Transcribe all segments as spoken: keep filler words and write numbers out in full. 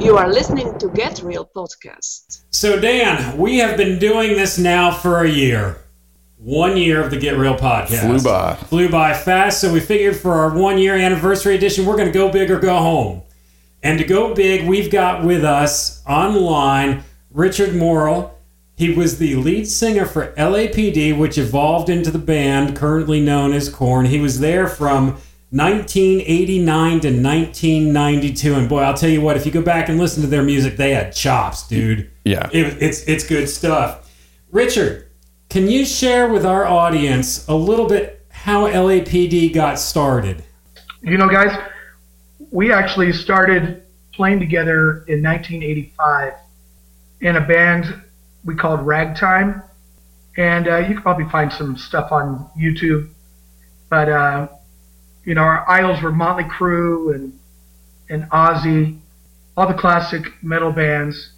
You are listening to Get Real Podcast. So, Dan, we have been doing this now for a year. One year of the Get Real Podcast. Flew by. Flew by fast, so we figured for our one-year anniversary edition, we're going to go big or go home. And to go big, we've got with us online Richard Morrill. He was the lead singer for L A P D, which evolved into the band currently known as Korn. He was there from nineteen eighty-nine to nineteen ninety-two, and boy, I'll tell you what, if you go back and listen to their music, they had chops, dude. Yeah. It, it's, it's good stuff. Richard, can you share with our audience a little bit how L A P D got started? You know, guys, we actually started playing together in nineteen eighty-five in a band we called Ragtime, and uh, you can probably find some stuff on YouTube, but... Uh, You know, our idols were Motley Crue and and Ozzy, all the classic metal bands.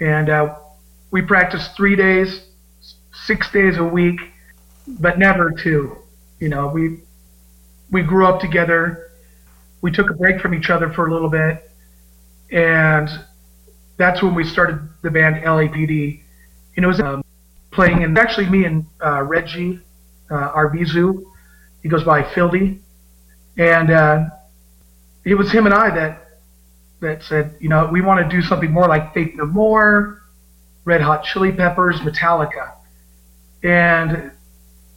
And uh, we practiced three days, six days a week, but never two. You know, we we grew up together. We took a break from each other for a little bit. And that's when we started the band L A P D. You know, it was um, playing, and actually me and uh, Reggie uh, Arvizu, he goes by Fieldy. And uh, it was him and I that that said, you know, we want to do something more like Faith No More, Red Hot Chili Peppers, Metallica, and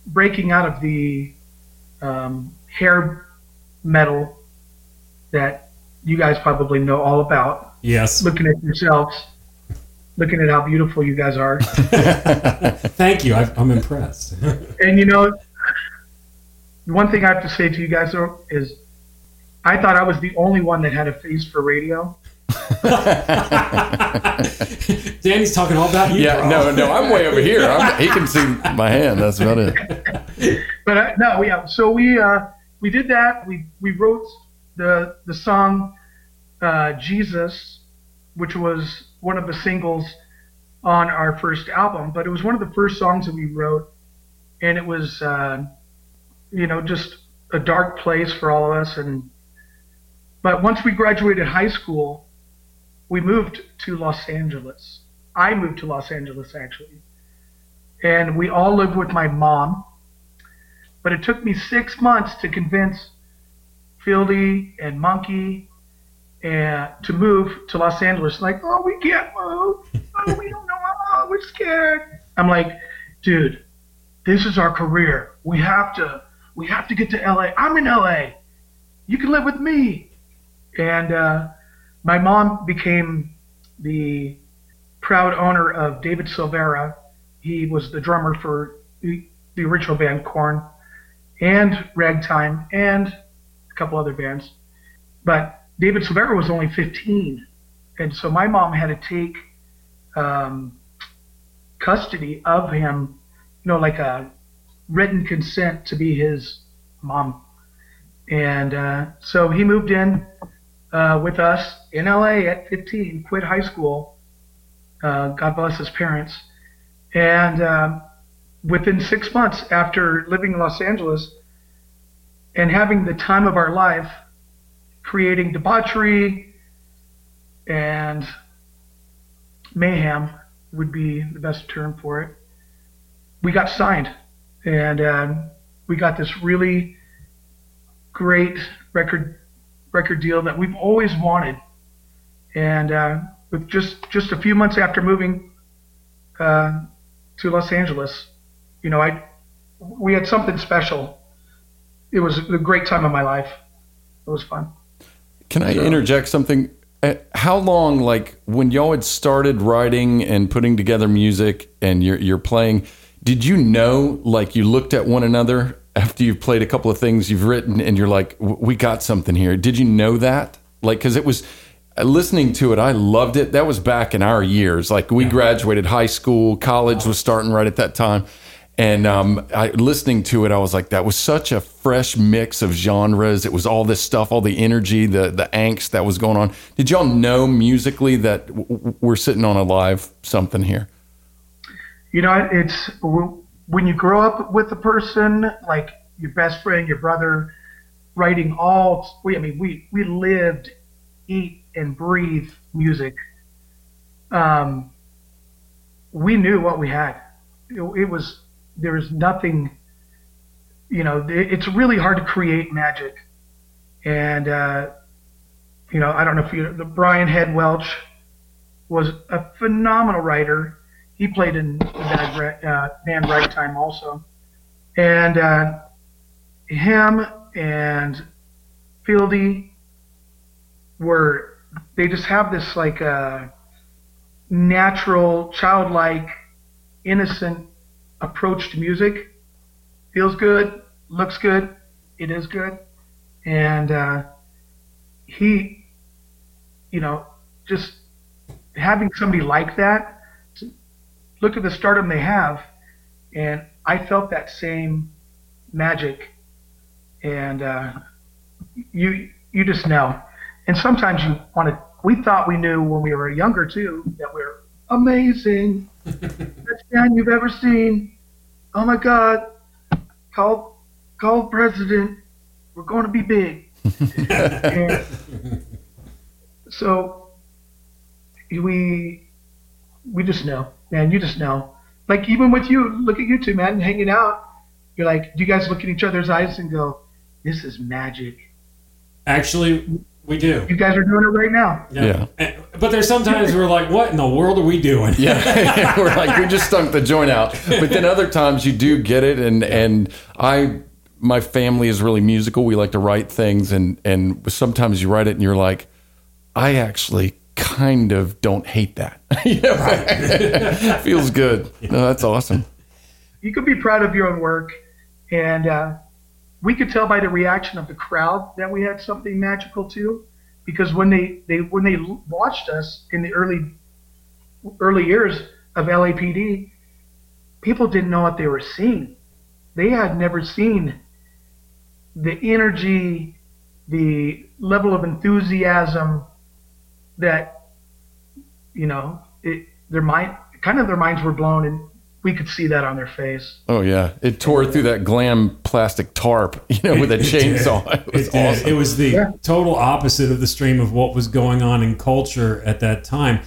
breaking out of the um, hair metal that you guys probably know all about. Yes. Looking at yourselves, looking at how beautiful you guys are. Thank you. I've, I'm impressed. And, you know... One thing I have to say to you guys though, is I thought I was the only one that had a face for radio. Danny's talking all about you. Yeah, bro. no, no, I'm way over here. I'm, he can see my hand. That's about it. But uh, no, yeah. So we uh, we did that. We we wrote the the song uh, Jesus, which was one of the singles on our first album. But it was one of the first songs that we wrote, and it was. Uh, you know, just a dark place for all of us. And but once we graduated high school, we moved to Los Angeles. I moved to Los Angeles, actually. And we all lived with my mom. But it took me six months to convince Fieldy and Monkey and, to move to Los Angeles. Like, oh, we can't move. Oh, we don't know. Oh, we're scared. I'm like, dude, this is our career. We have to... We have to get to L A. I'm in L A. You can live with me. And uh, my mom became the proud owner of David Silvera. He was the drummer for the, the original band Korn and Ragtime and a couple other bands. But David Silvera was only fifteen. And so my mom had to take um, custody of him, you know, like a written consent to be his mom. And uh, so he moved in uh, with us in L A at fifteen, quit high school. Uh, God bless his parents. And uh, within six months after living in Los Angeles and having the time of our life, creating debauchery and mayhem would be the best term for it, we got signed. And uh, we got this really great record record deal that we've always wanted. And uh, with just, just a few months after moving uh, to Los Angeles, you know, I we had something special. It was a great time of my life. It was fun. Can I so. interject something? How long, like, when y'all had started writing and putting together music and you're you're playing... Did you know, like, you looked at one another after you've played a couple of things you've written and you're like, we got something here? Did you know that? Like, because it was, uh, listening to it, I loved it. That was back in our years. Like, we graduated high school, college was starting right at that time. And um, I, listening to it, I was like, that was such a fresh mix of genres. It was all this stuff, all the energy, the the angst that was going on. Did y'all know musically that w- we're sitting on a live something here? You know, it's when you grow up with a person, like your best friend, your brother, writing all, I mean, we, we lived, eat, and breathe music, um, we knew what we had. It, it was, there was nothing, you know, it, it's really hard to create magic. And, uh, you know, I don't know if you, the Brian Head Welch was a phenomenal writer. He played in the band, uh, band Ragtime also. And uh, him and Fieldy were, they just have this like uh, natural, childlike, innocent approach to music. Feels good, looks good, it is good. And uh, he, you know, just having somebody like that, look at the stardom they have, and I felt that same magic, and uh, you you just know. And sometimes you want to. We thought we knew when we were younger too that we we're amazing, best band you've ever seen. Oh my God, call call president. We're going to be big. And so we we just know, man. You just know. Like, even with you, look at you two, man, hanging out. You're like, do you guys look at each other's eyes and go, this is magic? Actually, we do. You guys are doing it right now. Yeah. yeah. But there's sometimes we're like, what in the world are we doing? Yeah. We're like, we just stunk the joint out. But then other times you do get it. And, and I, my family is really musical. We like to write things. And, and sometimes you write it and you're like, I actually kind of don't hate that. You know, right. Feels good. No, that's awesome. You could be proud of your own work, and uh, we could tell by the reaction of the crowd that we had something magical too, because when they, they when they watched us in the early early years of L A P D, people didn't know what they were seeing. They had never seen the energy, the level of enthusiasm that, you know, it, their mind, kind of their minds were blown, and we could see that on their face. Oh yeah, it tore through that glam plastic tarp, you know, it, with a chainsaw. Did. It was it awesome. Did. It was the yeah. total opposite of the stream of what was going on in culture at that time.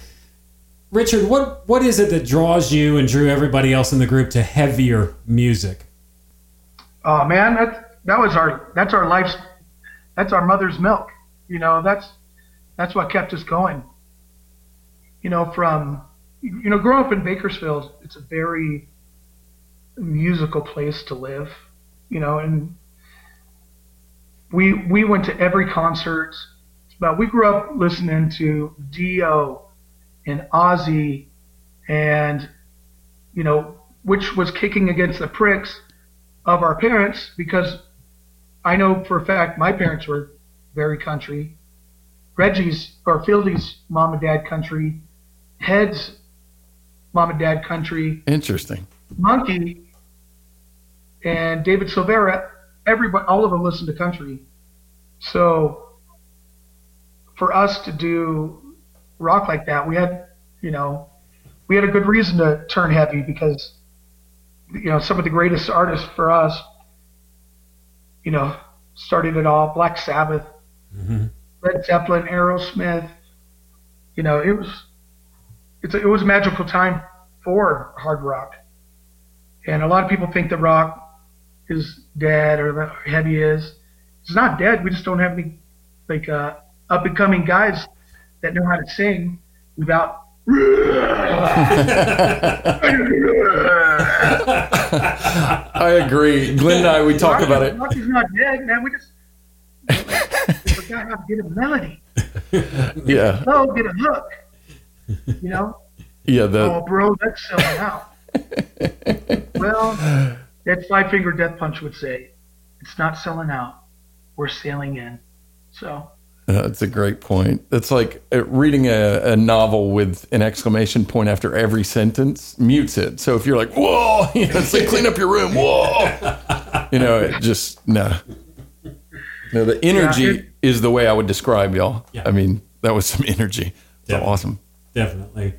Richard, what what is it that draws you and drew everybody else in the group to heavier music? Oh man, that that was our that's our life's that's our mother's milk. You know, that's. That's what kept us going. You know, from, you know, growing up in Bakersfield, it's a very musical place to live, you know, and we we went to every concert. But we grew up listening to Dio and Ozzy and, you know, which was kicking against the pricks of our parents, because I know for a fact my parents were very country. Reggie's or Fieldy's mom and dad country, Head's mom and dad country. Interesting. Monkey and David Silvera, everybody, all of them listen to country. So for us to do rock like that, we had, you know, we had a good reason to turn heavy, because, you know, some of the greatest artists for us, you know, started it all. Black Sabbath. Mm-hmm. Red Zeppelin, Aerosmith, you know, it was, it's a, it was a magical time for hard rock. And a lot of people think that rock is dead, or that heavy is. It's not dead. We just don't have any, like, uh, up and coming guys that know how to sing without. I agree. Glenn and I, we talk rock, about it. Rock is not dead, man. We just. How to get a melody. Yeah. Oh, get a hook. You know? Yeah. The... Oh, bro, that's selling out. Well, that Five Finger Death Punch would say, it's not selling out. We're sailing in. So. Uh, that's a great point. It's like reading a, a novel with an exclamation point after every sentence mutes it. So if you're like, whoa, you know, it's like, clean up your room, whoa. You know, it just, no. No, the energy yeah, it, is the way I would describe y'all. Yeah. I mean, that was some energy. So awesome. Definitely.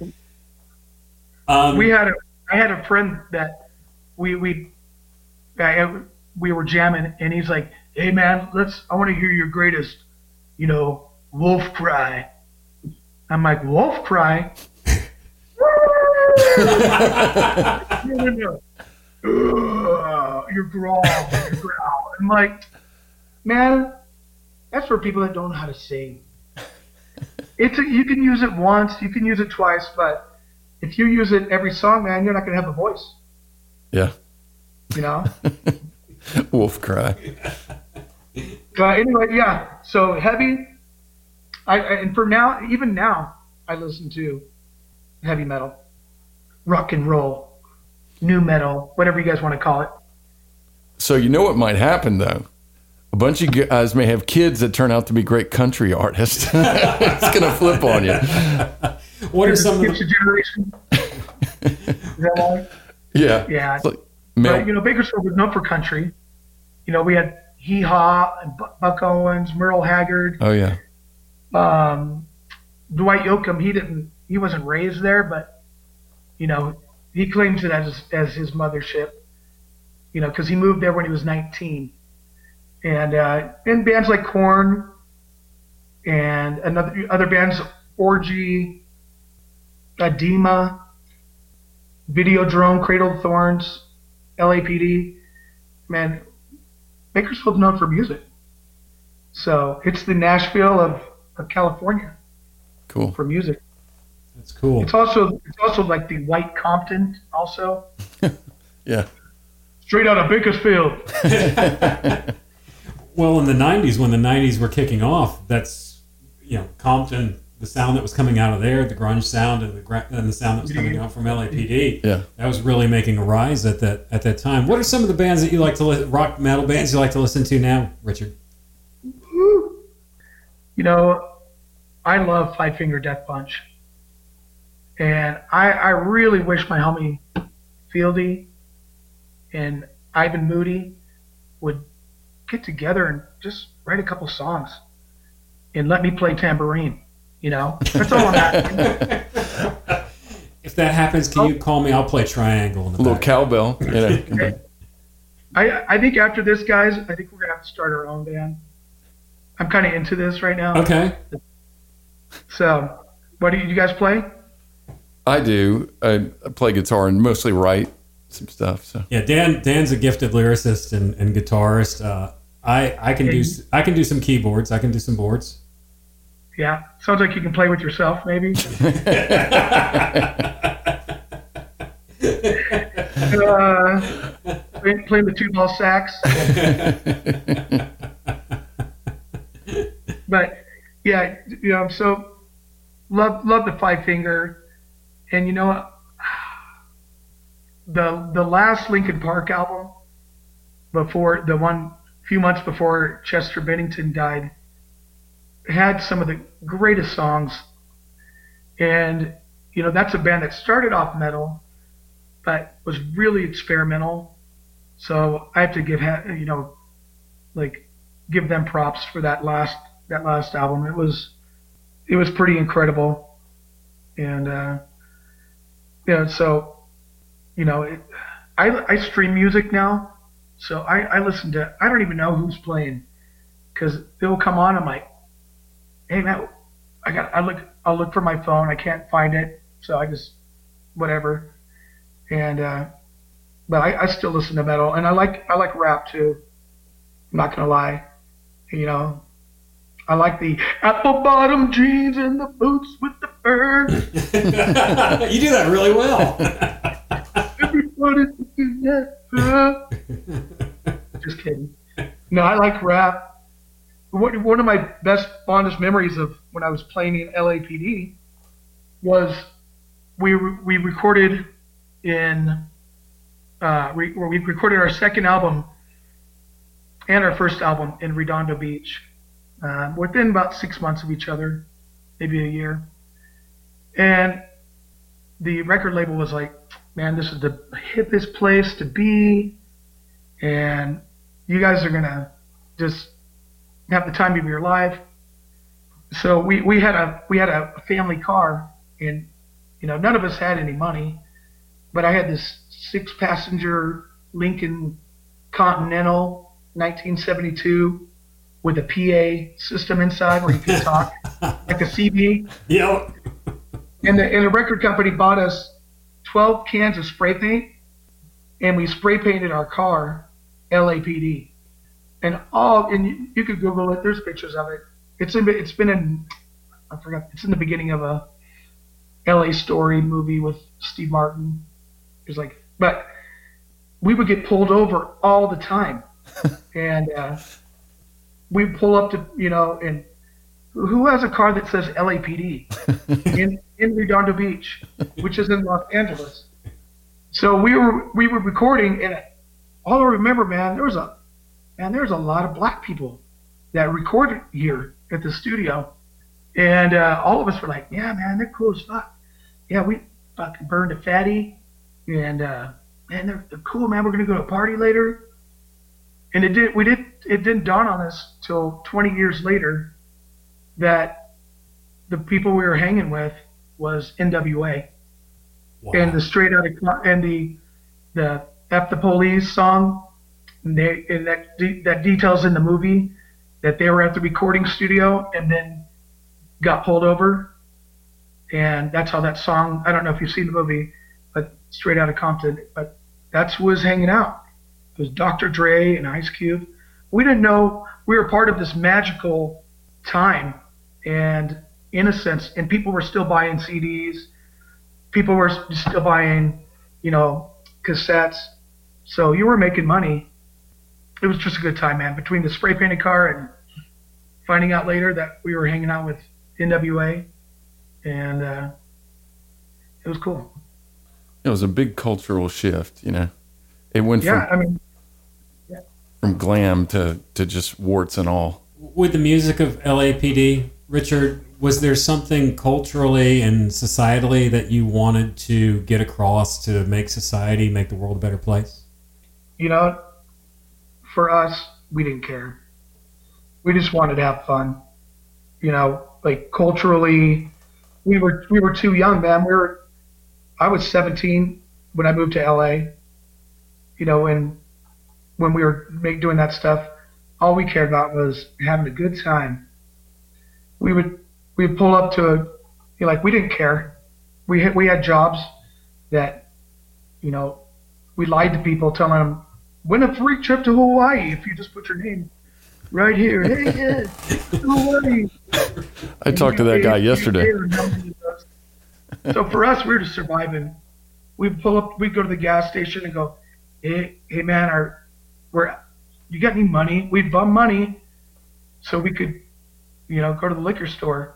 Um, we had a, I had a friend that we we I, we were jamming, and he's like, "Hey man, let's. I want to hear your greatest, you know, wolf cry." I'm like, wolf cry? You're growl, you're growl. I'm like, man, that's for people that don't know how to sing. It's a, you can use it once, you can use it twice, but if you use it every song, man, you're not going to have a voice. Yeah. You know? Wolf cry. Uh, anyway, yeah. So heavy. I, I and for now, even now, I listen to heavy metal, rock and roll, new metal, whatever you guys want to call it. So you know what might happen though? A bunch of guys may have kids that turn out to be great country artists. It's gonna flip on you. What are some of the generation? Is that right? Yeah. Yeah. Like, but, you know, Bakersfield was known for country. You know, we had Hee Haw and Buck Owens, Merle Haggard. Oh yeah. Um, Dwight Yoakam. He didn't. He wasn't raised there, but you know, he claims it as as his mothership. You know, because he moved there when he was nineteen. And uh, and bands like Korn and another other bands, Orgy, Adema, Videodrome, Cradle of Thorns, L A P D. Man, Bakersfield's known for music. So it's the Nashville of, of California. Cool. For music. That's cool. It's also it's also like the White Compton also. Yeah. Straight out of Bakersfield. Well, in the nineties, when the nineties were kicking off, that's, you know, Compton, the sound that was coming out of there, the grunge sound and the gra- and the sound that was coming out from L A P D, yeah, that was really making a rise at that at that time. What are some of the bands that you like to li- rock metal bands you like to listen to now, Richard? You know, I love Five Finger Death Punch, and I I really wish my homie Fieldy and Ivan Moody would get together and just write a couple songs and let me play tambourine. You know, that's all I'm asking. If that happens, can oh. you call me? I'll play triangle. In the a little back. Cowbell. You know. Okay. I I think after this, guys, I think we're gonna have to start our own band. I'm kind of into this right now. Okay. So, what do you guys play? I do. I play guitar and mostly write some stuff. So yeah, Dan Dan's a gifted lyricist and, and guitarist. Uh, I I can do I can do some keyboards. I can do some boards. Yeah, sounds like you can play with yourself, maybe. uh, playing the two ball sax. But yeah, you know, so love love the Five Finger, and you know what. The the last Linkin Park album, before the one few months before Chester Bennington died, had some of the greatest songs. And you know, that's a band that started off metal, but was really experimental. So I have to give you know, like give them props for that last that last album. It was it was pretty incredible, and uh, you know so. You know, it, I, I stream music now, so I, I listen to, I don't even know who's playing, because they'll come on, I'm like, hey man, I got, I look, I'll look for my phone, I can't find it, so I just, whatever, and, uh, but I, I still listen to metal, and I like, I like rap too, I'm not gonna lie, you know, I like the apple bottom jeans and the boots with the fur. You do that really well. Just kidding. No, I like rap. One of my best, fondest memories of when I was playing in L A P D was we we recorded in uh, we we recorded our second album and our first album in Redondo Beach, uh, within about six months of each other, maybe a year. And the record label was like, man, this is the hippest place to be, and you guys are gonna just have the time of your life. So we, we had a we had a family car, and you know none of us had any money, but I had this six-passenger Lincoln Continental nineteen seventy-two with a P A system inside where you could talk like a C B. Yep. And the, and the record company bought us twelve cans of spray paint, and we spray painted our car L A P D. And all, and you, you could Google it. There's pictures of it. It's in, it's been in, I forgot. It's in the beginning of a L A Story movie with Steve Martin. It's like, but we would get pulled over all the time, and uh, we'd pull up to, you know, and who has a car that says L A P D in in Redondo Beach, which is in Los Angeles? So we were we were recording, and all I remember, man, there was a And there's a lot of black people that recorded here at the studio. And uh, all of us were like, yeah, man, they're cool as fuck. Yeah, we fucking burned a fatty. And, uh, man, they're, they're cool, man. We're going to go to a party later. And it, did, we did, it didn't dawn on us till twenty years later that the people we were hanging with was N W A. Wow. And the Straight Outta and the, the F the Police song. And, they, and that de- that details in the movie that they were at the recording studio and then got pulled over. And that's how that song, I don't know if you've seen the movie, but Straight Outta Compton, but that's who was hanging out. It was Doctor Dre and Ice Cube. We didn't know, we were part of this magical time and innocence, and people were still buying C Ds. People were still buying, you know, cassettes. So you were making money. It was just a good time, man, between the spray painted car and finding out later that we were hanging out with N W A, and uh, it was cool. It was a big cultural shift, you know. It went from, yeah, I mean, yeah. from glam to, to just warts and all. With the music of L A P D, Richard, was there something culturally and societally that you wanted to get across to make society, make the world a better place? You know, for us, we didn't care. We just wanted to have fun. You know, like culturally, we were we were too young, man. We were. I was seventeen when I moved to L A. You know, and when we were make, doing that stuff, all we cared about was having a good time. We would we would pull up to a, you know, like we didn't care. We had, we had jobs that, you know, we lied to people, telling them, win a free trip to Hawaii if you just put your name right here. Hey, yeah, Hawaii. I talked to that guy yesterday. So for us, we were just surviving. We'd pull up, we'd go to the gas station and go, hey, hey man, our, we're, you got any money? We'd bum money so we could, you know, go to the liquor store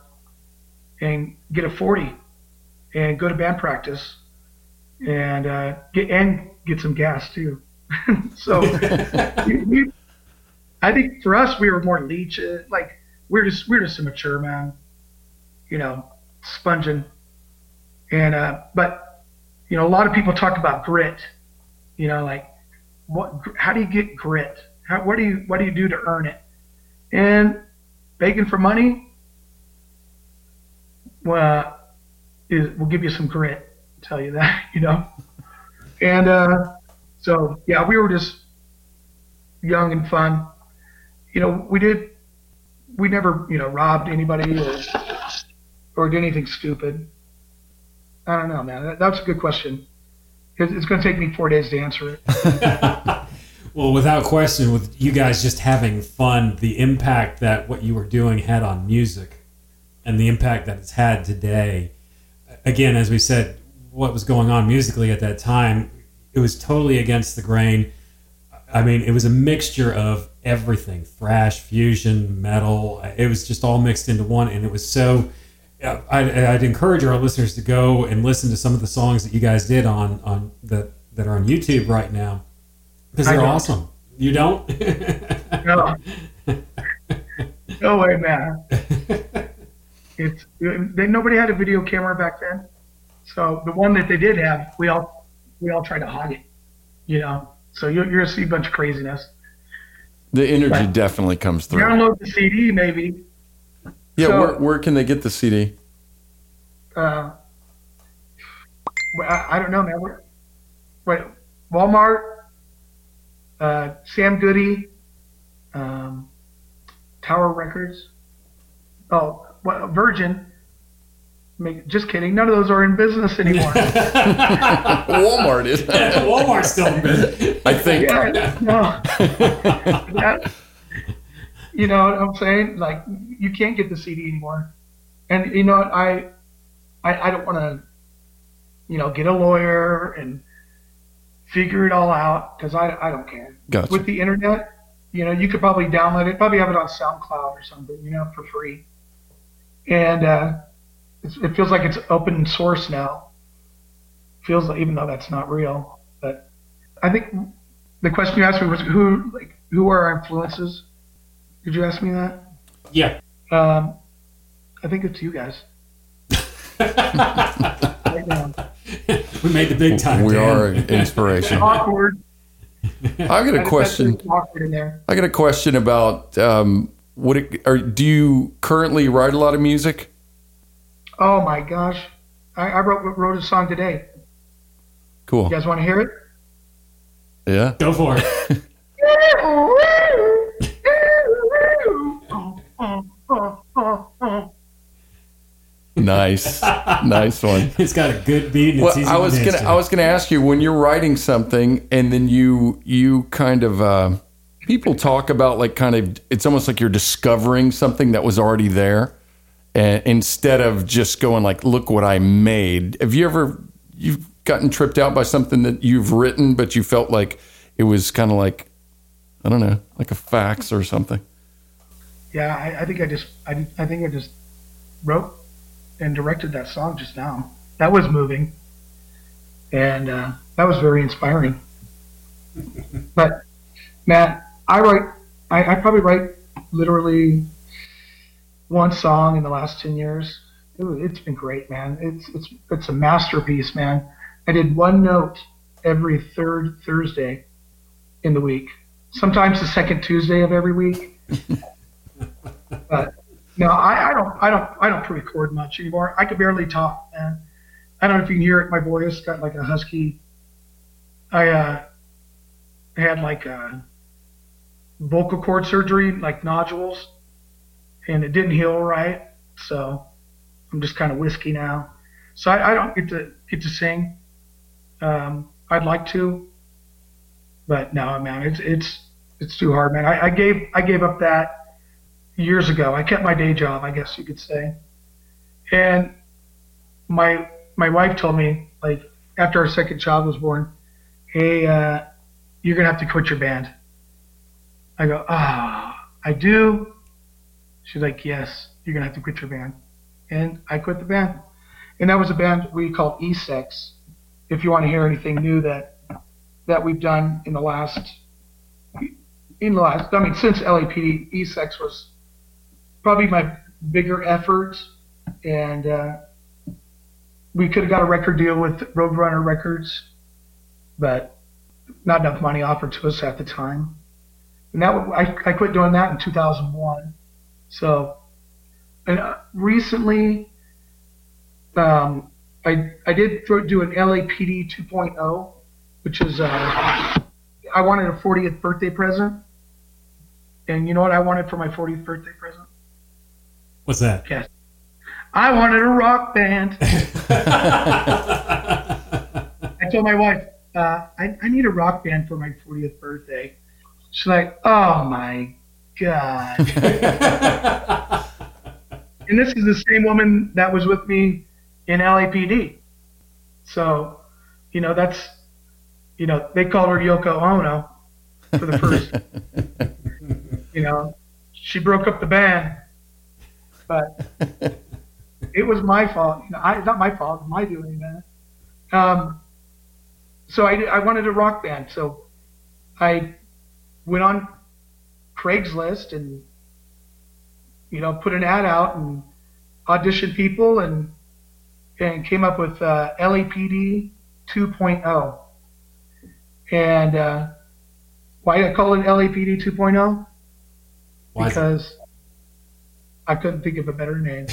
and get a forty and go to band practice and uh, get and get some gas too. So we, we, I think for us, we were more leech. Like we're just, we're just immature, man, you know, sponging. And, uh, but you know, a lot of people talk about grit, you know, like what, how do you get grit? How, what do you, what do you do to earn it? And begging for money, well, is, we'll give you some grit. I'll tell you that, you know? And, uh, So, yeah, we were just young and fun. You know, we did, we never, you know, robbed anybody or, or did anything stupid. I don't know, man. That, that's a good question. It's, it's going to take me four days to answer it. Well, without question, with you guys just having fun, the impact that what you were doing had on music and the impact that it's had today. Again, as we said, what was going on musically at that time, it was totally against the grain. I mean, it was a mixture of everything, thrash, fusion, metal. It was just all mixed into one. And it was so, I, I'd encourage our listeners to go and listen to some of the songs that you guys did on, on the, that are on YouTube right now, because they're awesome. You don't? No. No way, man. It's, they, nobody had a video camera back then. So the one that they did have, we all, we all try to hog it, you know? So you're, you're going to see a bunch of craziness. The energy but definitely comes through. Download the C D, maybe. Yeah, so, where, where can they get the C D? Uh, I, I don't know, man. We're, we're, Walmart, uh, Sam Goody, um, Tower Records, oh, Virgin, Just kidding. None of those are in business anymore. Walmart is. Yeah, Walmart's still in business. I think. Yeah, no. That, you know what I'm saying? Like, you can't get the C D anymore. And you know what? I, I, I don't want to, you know, get a lawyer and figure it all out because I, I don't care. Gotcha. With the internet, you know, you could probably download it, probably have it on SoundCloud or something, you know, for free. And, uh, it feels like it's open source now. Feels like, even though that's not real. But I think the question you asked me was who, like, who are our influences? Did you ask me that? Yeah. Um, I think it's you guys. Right now. We made the big time. We Dan. Are an inspiration. Awkward. I got a question. Awkward in there. I got a question about um, what it, or do you currently write a lot of music? Oh my gosh. I, I wrote wrote a song today. Cool. You guys want to hear it? Yeah. Go for it. Nice. Nice one. It's got a good beat and well, it's easy. I was to gonna to. I was gonna ask you, when you're writing something and then you you kind of uh, people talk about like kind of it's almost like you're discovering something that was already there. And instead of just going like, look what I made. Have you ever, you've gotten tripped out by something that you've written, but you felt like it was kind of like, I don't know, like a fax or something? Yeah, I, I think I just, I, I think I just wrote and directed that song just now. That was moving. And uh, that was very inspiring. But Matt, I write, I, I probably write literally one song in the last ten years. It, it's been great, man. It's it's it's a masterpiece, man. I did one note every third Thursday in the week. Sometimes the second Tuesday of every week. But no, I, I don't I don't I don't pre-record much anymore. I could barely talk, man. I don't know if you can hear it. My voice got like a husky. I uh, had like a vocal cord surgery, like nodules. And it didn't heal right, so I'm just kind of whiskey now. So I, I don't get to get to sing. Um, I'd like to, but no, man, it's it's it's too hard, man. I, I gave I gave up that years ago. I kept my day job, I guess you could say. And my my wife told me, like, after our second child was born, hey, uh, you're gonna have to quit your band. I go, ah, I do. She's like, yes, you're going to have to quit your band. And I quit the band. And that was a band we called E-Sex. If you want to hear anything new that that we've done in the last, in the last, I mean, since L A P D, E-Sex was probably my bigger effort. And uh, we could have got a record deal with Roadrunner Records, but not enough money offered to us at the time. And that I, I quit doing that in two thousand one. So, and uh, recently, um, I I did throw, do an L A P D two point oh, which is uh, I wanted a fortieth birthday present, and you know what I wanted for my fortieth birthday present? What's that? Yes, I wanted a rock band. I told my wife, uh, I I need a rock band for my fortieth birthday. She's like, oh my God. And this is the same woman that was with me in L A P D. So, you know, that's, you know, they called her Yoko Ono for the first, you know, she broke up the band, but it was my fault. You know, I, not my fault. Am I doing that? Um, so I, I wanted a rock band. So I went on Craigslist and, you know, put an ad out and auditioned people and and came up with uh, L A P D two point oh. And uh, why did I call it L A P D two point oh? Why? Because I couldn't think of a better name.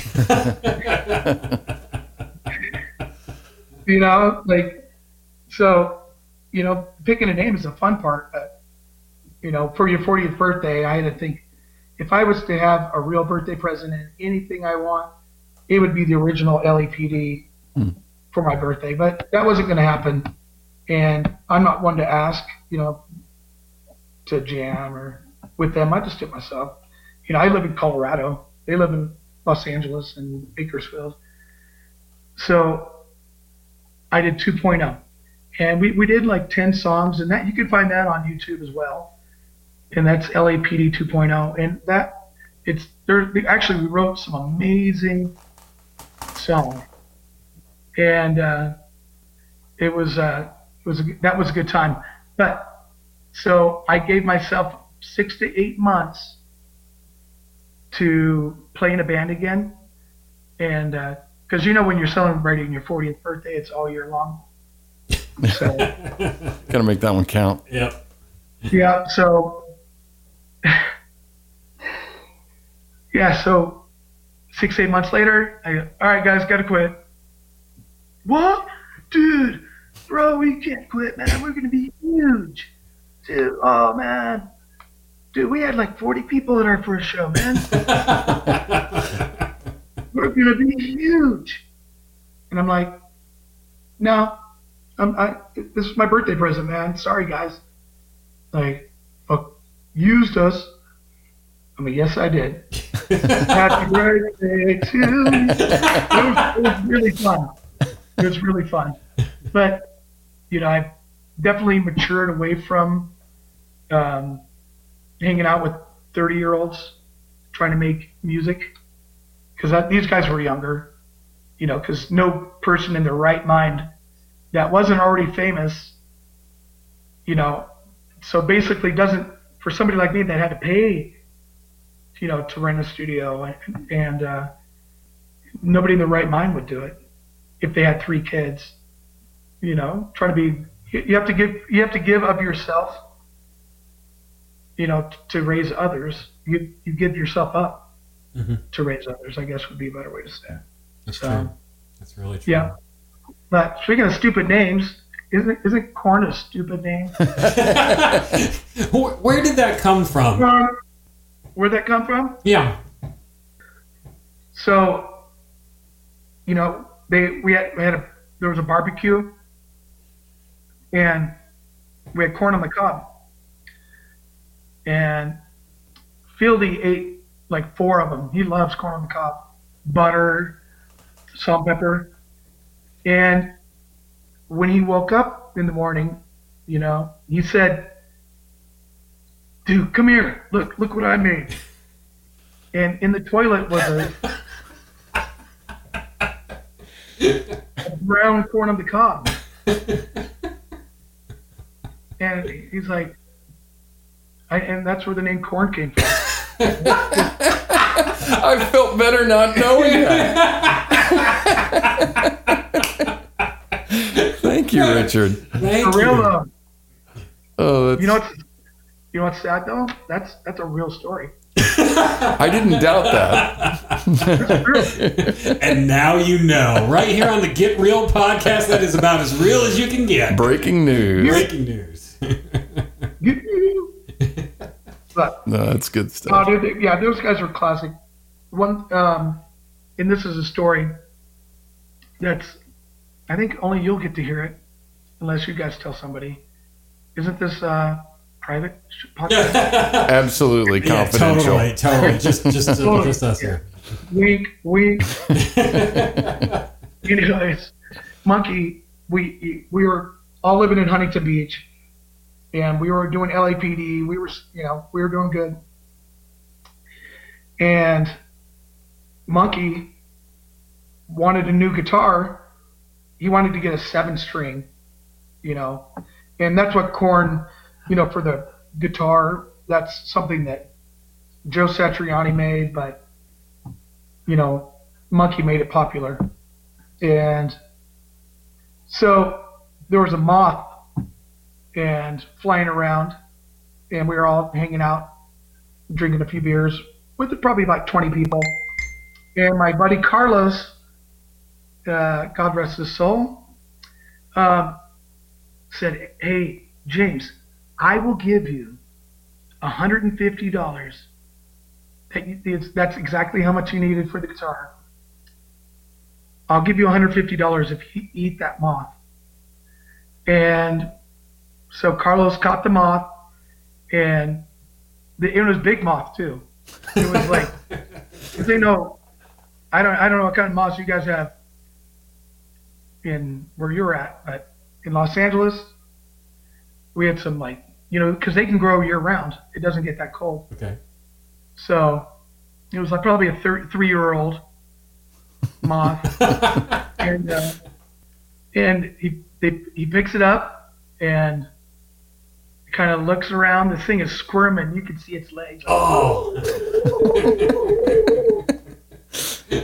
You know, like, so, you know, picking a name is the fun part, but you know, for your fortieth birthday, I had to think, if I was to have a real birthday present and anything I want, it would be the original L A P D mm. for my birthday, but that wasn't going to happen. And I'm not one to ask, you know, to jam or with them. I just do it myself. You know, I live in Colorado. They live in Los Angeles and Bakersfield. So I did two point oh. And we, we did like ten songs, and that you can find that on YouTube as well. And that's L A P D two point oh. And that it's there. Actually, we wrote some amazing song, and uh, it was uh, it was a, that was a good time. But so I gave myself six to eight months to play in a band again, and because uh, you know when you're celebrating your fortieth birthday, it's all year long. So, gotta make that one count. Yep. Yeah. So, yeah. So, six eight months later, I go, all right, guys, gotta quit. What, dude, bro? We can't quit, man. We're gonna be huge, dude. Oh man, dude, we had like forty people at our first show, man. We're gonna be huge, and I'm like, no. I'm, I, this is my birthday present, man. Sorry, guys. Like, fuck, used us. I mean, yes, I did. Happy birthday to you. It was, it was really fun. It was really fun. But, you know, I've definitely matured away from um, hanging out with thirty-year-olds trying to make music. Because these guys were younger, you know, because no person in their right mind that wasn't already famous, you know, so basically doesn't, for somebody like me that had to pay, you know, to rent a studio, and, and uh, nobody in their right mind would do it if they had three kids, you know, trying to be, you have to give, you have to give of yourself, you know, t- to raise others. You you give yourself up mm-hmm. to raise others, I guess would be a better way to say it. That's so, true. That's really true. Yeah. But speaking of stupid names, isn't isn't Korn a stupid name? where, where did that come from? Uh, where'd that come from? Yeah. So, you know, they we had, we had a there was a barbecue, and we had corn on the cob, and Fieldy ate like four of them. He loves corn on the cob, butter, salt, pepper. And when he woke up in the morning, you know, he said, dude, come here. Look, look what I made. And in the toilet was a, a brown corn on the cob. And he's like, I, and that's where the name Korn came from. I felt better not knowing that. Thank you, Richard. Thank For real, though. Oh, that's... you know what's you know what's sad though? That's that's a real story. I didn't doubt that. And now you know, right here on the Get Real podcast, that is about as real as you can get. Breaking news. Breaking news. But, no, that's good stuff. Uh, dude, yeah, those guys are classic. One, um, and this is a story that's. I think only you'll get to hear it, unless you guys tell somebody. Isn't this uh, private podcast? Absolutely confidential. Yeah, totally, totally. Just, just, uh, totally. Just us here. Wink, wink. Anyways, Monkey, we we were all living in Huntington Beach, and we were doing L A P D. We were, you know, we were doing good. And Monkey wanted a new guitar. He wanted to get a seven string, you know, and that's what Korn, you know, for the guitar, that's something that Joe Satriani made, but, you know, Monkey made it popular. And so there was a moth and flying around, and we were all hanging out, drinking a few beers with probably about twenty people. And my buddy Carlos, Uh, God rest his soul, um, said, hey, James, I will give you one hundred fifty dollars. That you, that's exactly how much you needed for the guitar. I'll give you one hundred fifty dollars if you eat that moth. And so Carlos caught the moth, and the, it was big moth too. It was like, if they know, I don't, I don't know what kind of moths you guys have in where you're at, but in Los Angeles, we had some like, you know, because they can grow year round. It doesn't get that cold. Okay. So it was like probably a thir- three-year-old moth, and uh, and he they, he picks it up and kind of looks around. This thing is squirming. You can see its legs. Oh!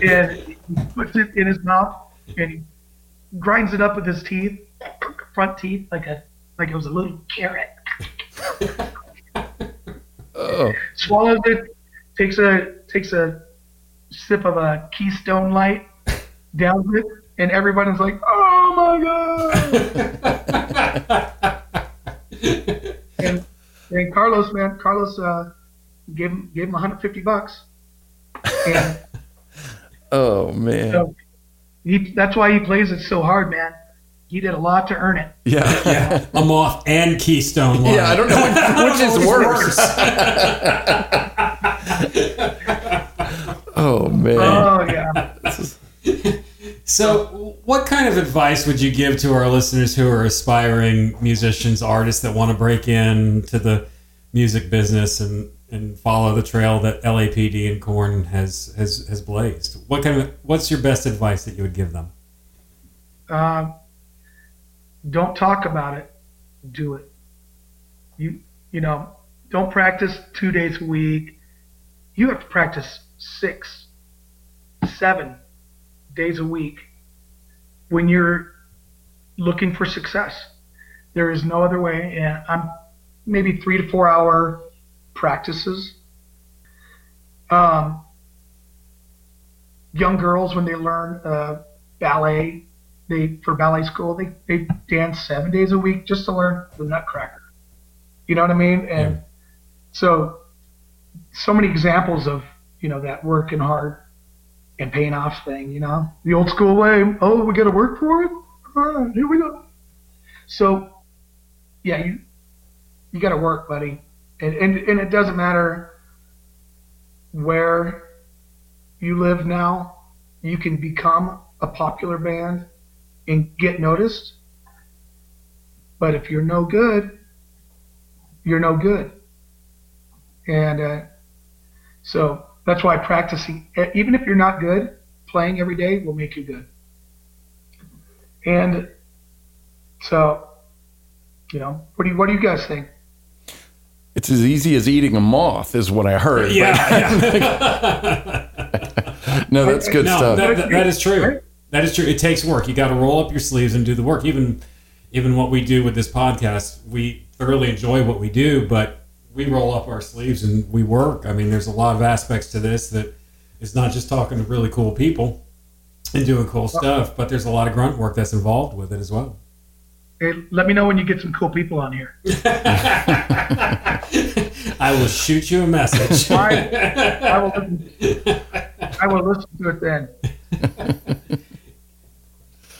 And he puts it in his mouth and he grinds it up with his teeth, front teeth, like a like it was a little carrot. Oh. Swallows it, takes a takes a sip of a Keystone Light, downs it, and everybody's like, "Oh my god!" and, and Carlos, man, Carlos uh, gave him gave him one hundred fifty bucks. And oh man! So he, that's why he plays it so hard, man. He did a lot to earn it. Yeah, yeah. A moth and Keystone Light. Yeah, I don't know which, which don't is know worse. Oh man! Oh yeah. So, what kind of advice would you give to our listeners who are aspiring musicians, artists that want to break into the music business and, and follow the trail that L A P D and Korn has has has blazed? What kind of what's your best advice that you would give them? Um. Don't talk about it. Do it. You you know, don't practice two days a week. You have to practice six, seven days a week when you're looking for success. There is no other way. And I'm maybe three to four hour practices. Um, young girls, when they learn uh, ballet, They, for ballet school, they, they dance seven days a week just to learn the Nutcracker. You know what I mean? And yeah. so, so many examples of, you know, that working hard and paying off thing, you know, the old school way. Oh, we got to work for it. All right, here we go. So yeah, you, you got to work, buddy. And, and, and it doesn't matter where you live now, you can become a popular band and get noticed, but if you're no good, you're no good. And uh, so that's why practicing, even if you're not good, playing every day will make you good. And so, you know, what do you, what do you guys think? It's as easy as eating a moth, is what I heard. Yeah, yeah. No, that's good no, stuff. That, that, that is true. That is true. It takes work. You got to roll up your sleeves and do the work. Even, even what we do with this podcast, we thoroughly enjoy what we do, but we roll up our sleeves and we work. I mean, there's a lot of aspects to this that is not just talking to really cool people and doing cool stuff, but there's a lot of grunt work that's involved with it as well. Hey, let me know when you get some cool people on here. I will shoot you a message. I, I will listen, I will listen to it then.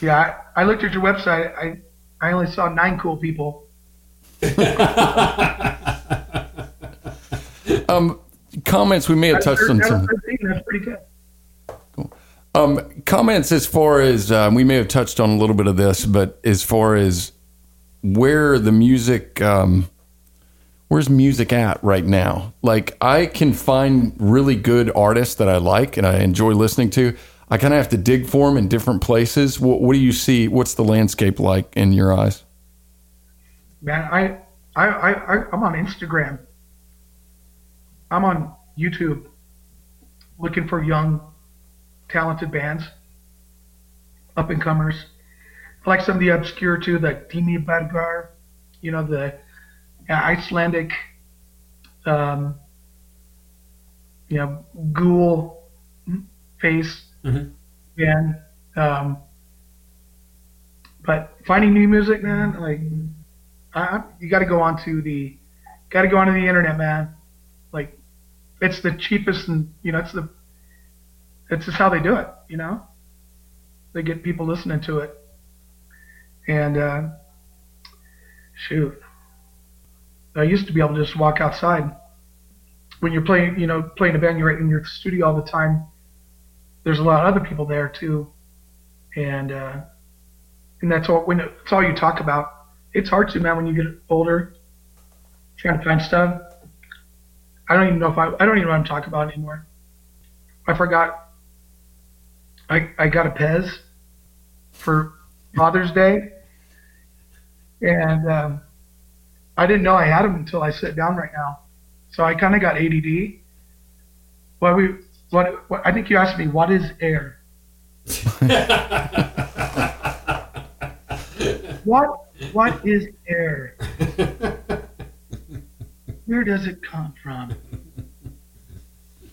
Yeah, I, I looked at your website. I, I only saw nine cool people. um, comments we may have touched on some. That's pretty good. Cool. Um, comments as far as uh, we may have touched on a little bit of this, but as far as where the music, um, where's music at right now? Like, I can find really good artists that I like and I enjoy listening to. I kind of have to dig for them in different places. What, what do you see? What's the landscape like in your eyes? Man, I, I, I, I, I'm on Instagram. I'm on YouTube looking for young, talented bands, up-and-comers. I like some of the obscure, too, like Dini Bargar, you know, the Icelandic, um, you know, ghoul face. Mm-hmm. Yeah, um, but finding new music, man, like I, you got to go onto the, got to go onto the internet, man. Like, it's the cheapest, and you know, it's the, it's just how they do it, you know. they get people listening to it. And uh, shoot, I used to be able to just walk outside. When you're playing, you know, playing a band, you're in your studio all the time. There's a lot of other people there too, and uh, and that's all. When it's all you talk about, it's hard to, man. When you get older, trying to find stuff. I don't even know if I. I don't even know what I'm talking about anymore. I forgot. I I got a Pez for Father's Day, and um, I didn't know I had them until I sit down right now. So I kind of got A D D. Well, we. What, what, I think you asked me, what is air? what What is air? Where does it come from?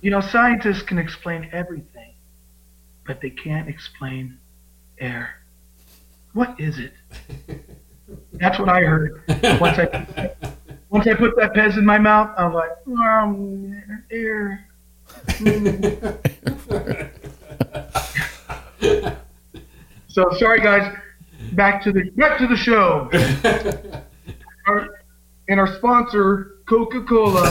You know, scientists can explain everything, but they can't explain air. What is it? That's what I heard. Once I, once I put that Pez in my mouth, I was like, um, air. So sorry guys, back to the back to the show. Our, and our sponsor, Coca-Cola.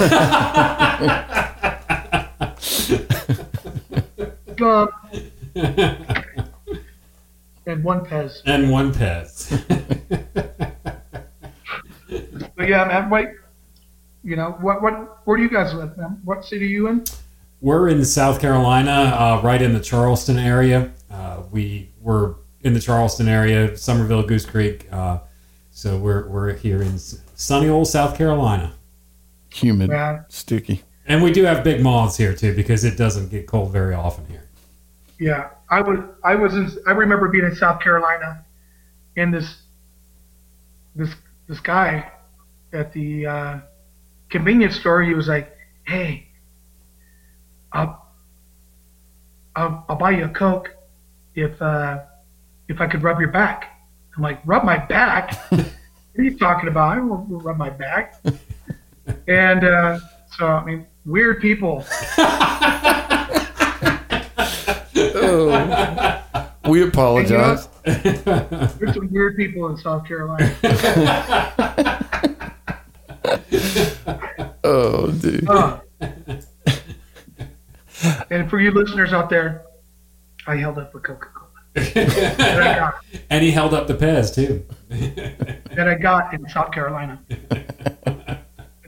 and one Pez. And one Pez. But yeah, man, wait. You know, what what where do you guys live, man? What city are you in? We're in South Carolina, uh, right in the Charleston area. Uh, we were in the Charleston area, Somerville, Goose Creek. Uh, so we're we're here in sunny old South Carolina. Humid, yeah. Sticky. And we do have big moths here too, because it doesn't get cold very often here. Yeah, I was I was in, I remember being in South Carolina, and this this this guy at the uh, convenience store, he was like, "Hey, I'll, I'll, I'll buy you a Coke if uh, if I could rub your back." I'm like, "Rub my back? What are you talking about? I won't rub my back." And uh, so, I mean, weird people. Oh, we apologize. And, you know, there's some weird people in South Carolina. Oh, dude. Uh, And for you listeners out there, I held up a Coca-Cola. That I got. And he held up the Pez, too. That I got in South Carolina.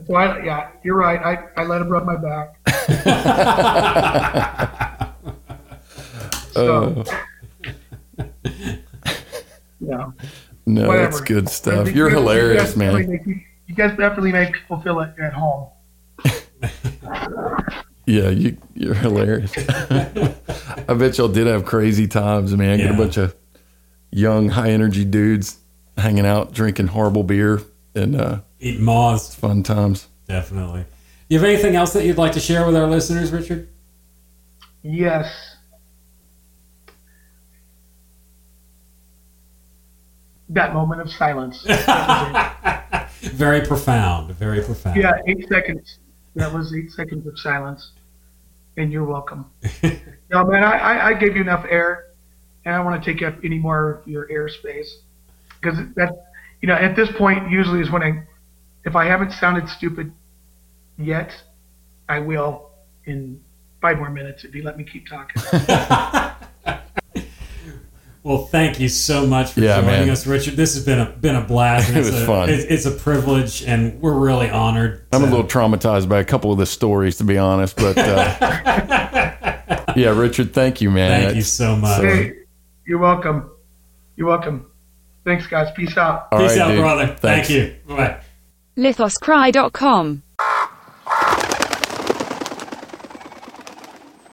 So, I, yeah, you're right. I, I let him rub my back. So, oh. Yeah. No, whatever. That's good stuff. You're you hilarious, guys, man. Really make, you guys definitely make people feel like at home. Yeah, you, you're hilarious. I bet y'all did have crazy times, man. Yeah. Get a bunch of young, high-energy dudes hanging out, drinking horrible beer, and uh, eating moths. Fun times. Definitely. You have anything else that you'd like to share with our listeners, Richard? Yes. That moment of silence. Very profound. Very profound. Yeah, eight seconds. That was eight seconds of silence. And you're welcome. No, man, I, I, I gave you enough air, and I don't want to take up any more of your airspace, because that, you know, at this point usually is when I, if I haven't sounded stupid yet, I will in five more minutes if you let me keep talking. Well, thank you so much for yeah, joining man. us, Richard. This has been a been a blast. And it it's was a, fun. It's, it's a privilege, and we're really honored. I'm to... a little traumatized by a couple of the stories, to be honest. But uh, yeah, Richard, thank you, man. Thank That's, you so much. Hey, you're welcome. You're welcome. Thanks, guys. Peace out. All Peace right, out, dude. brother. Thanks. Thank you. Bye. Lithoscry dot com